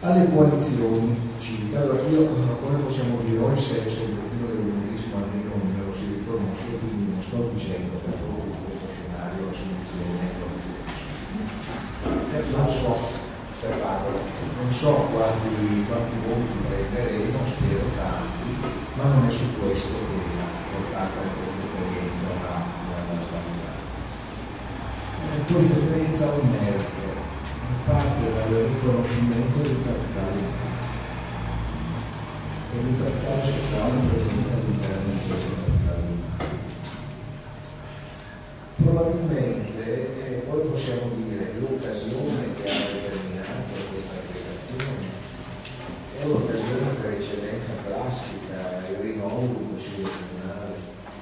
alle coalizioni civiche. Allora, io come possiamo dire, ho il senso del motivo dell'umanismo, almeno me lo si riconosce, quindi non sto dicendo che proprio in questo scenario la soluzione è coalizione. Non so. Non so quanti, quanti voti prenderemo, spero tanti, ma non è su questo che mi ha portato a questa esperienza alla qualità. Questa esperienza ha un merito, parte dal riconoscimento del capitale e del capitale sociale presente all'interno del capitale umano. Probabilmente, noi eh, possiamo dire, l'occasione che ha è un'occasione per eccellenza classica, il rinnovo del Consiglio comunale,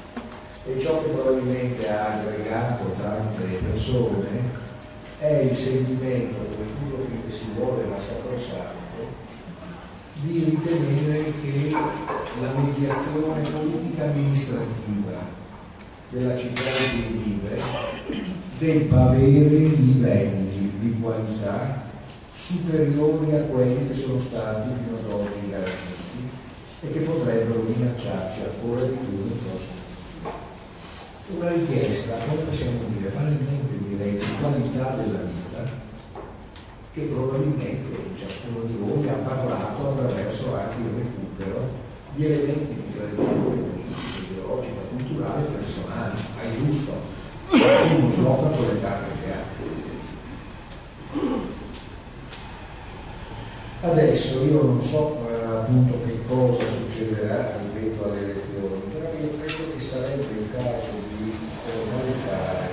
e ciò che probabilmente ha aggregato tante persone è il sentimento, tutto che si vuole ma sacrosanto, di ritenere che la mediazione politica amministrativa della città di vive debba avere livelli di qualità superiori a quelli che sono stati fino ad oggi garantiti e che potrebbero minacciarci ancora di più nel prossimo futuro. Una richiesta, come possiamo dire, banalmente direi di qualità della vita, che probabilmente ciascuno di voi ha parlato attraverso anche il recupero di elementi di tradizione politica, ideologica, culturale e personale. Ma è giusto, uno gioca con le carte che ha. Adesso io non so eh, appunto che cosa succederà rispetto alle elezioni, però io credo che sarebbe il caso di valutare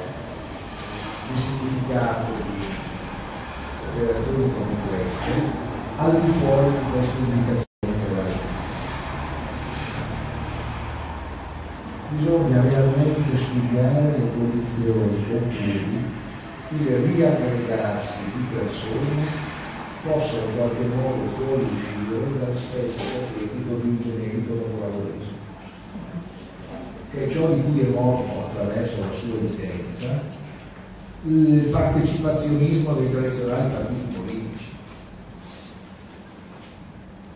il significato di operazioni come queste al di fuori di questa indicazione della vita. Bisogna realmente studiare le condizioni con cui il riaggregarsi di persone possono in qualche modo conoscere dal stesso etico di un generico lavoratore, che è ciò di cui è morto attraverso la sua evidenza il partecipazionismo dei tradizionali partiti politici.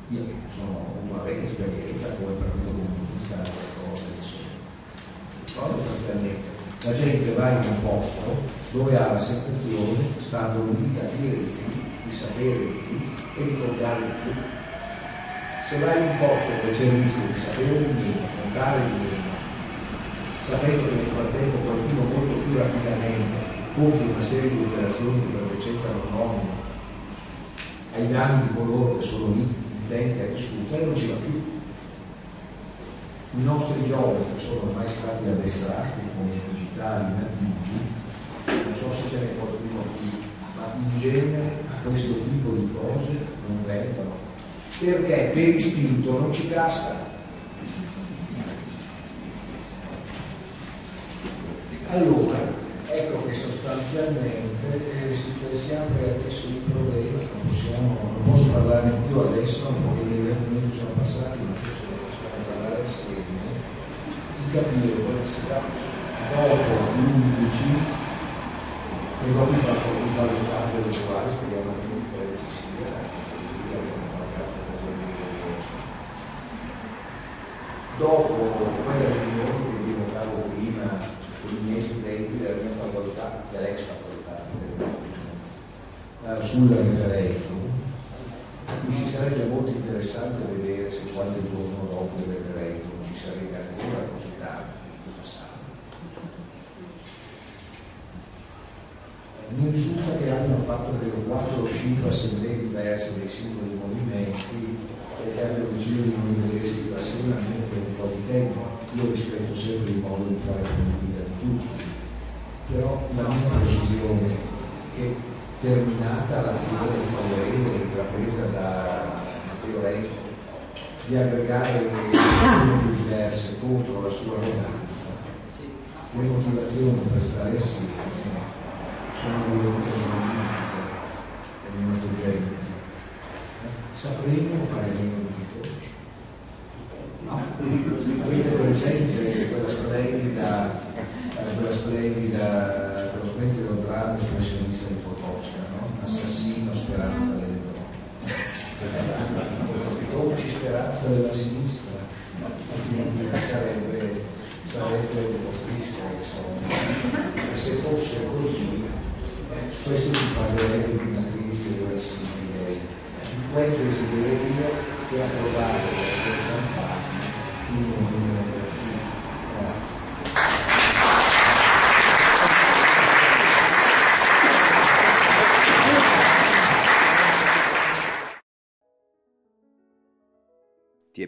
Io sono una vecchia esperienza come partito comunista, cose che sono. Sostanzialmente la gente va in un posto dove ha la sensazione, stando lì, di capire di più, di sapere di più e di contare di più. Se vai in un posto dove c'è il rischio di sapere di meno, contare di meno, sapendo che nel frattempo qualcuno molto più rapidamente compie una serie di operazioni di perdecenza autonoma ai danni di coloro che sono lì, dente a discutere, non ci va più. I nostri giovani che sono ormai stati addestrati con i digitali nativi, non so se ce n'è qualcuno qui, ma in genere a questo tipo di cose non vengono. Perché per istinto non ci casca. Allora, ecco che sostanzialmente eh, si siamo adesso il problema, non possiamo, non posso parlarne più adesso, perché gli eventi sono passati, ma questo lo possiamo parlare assieme, di capire quello che si fa dopo l'undici, e dopo il valutato eventuale, speriamo che non ci sia, perché abbiamo pagato cose di cose. Dopo quella riunione che vi notavo prima, i miei studenti della mia facoltà, dell'ex facoltà, della eh, sul referendum, mi si sarebbe molto interessante vedere se qualche giorno dopo il referendum ci sarebbe ancora così tanto di passato. Mi risulta che abbiano fatto quattro o cinque assemblee diverse dei singoli movimenti e abbiano deciso di non vedersi di passare per un po' di tempo. Io rispetto sempre il modo di fare politica. Però la mia decisione che terminata l'azione favorevole intrapresa da Matteo Renzi di aggregare opinioni diverse contro la sua arroganza, le motivazioni per stare assieme sono volute e meno cogenti. Sapremo fare meno difficoltosi. Avete presente quella splendida quella splendida, quello splendido dramma espressionista di Potoccia, no? Assassino Speranza delle donne, dolci Speranza della sinistra, altrimenti sarebbe, sarebbe un po' triste, insomma. E se fosse così, questo ci parlerebbe di una crisi irreversibile, di quel desiderio che ha provato per campagna in un democrazia. Grazie. Ti è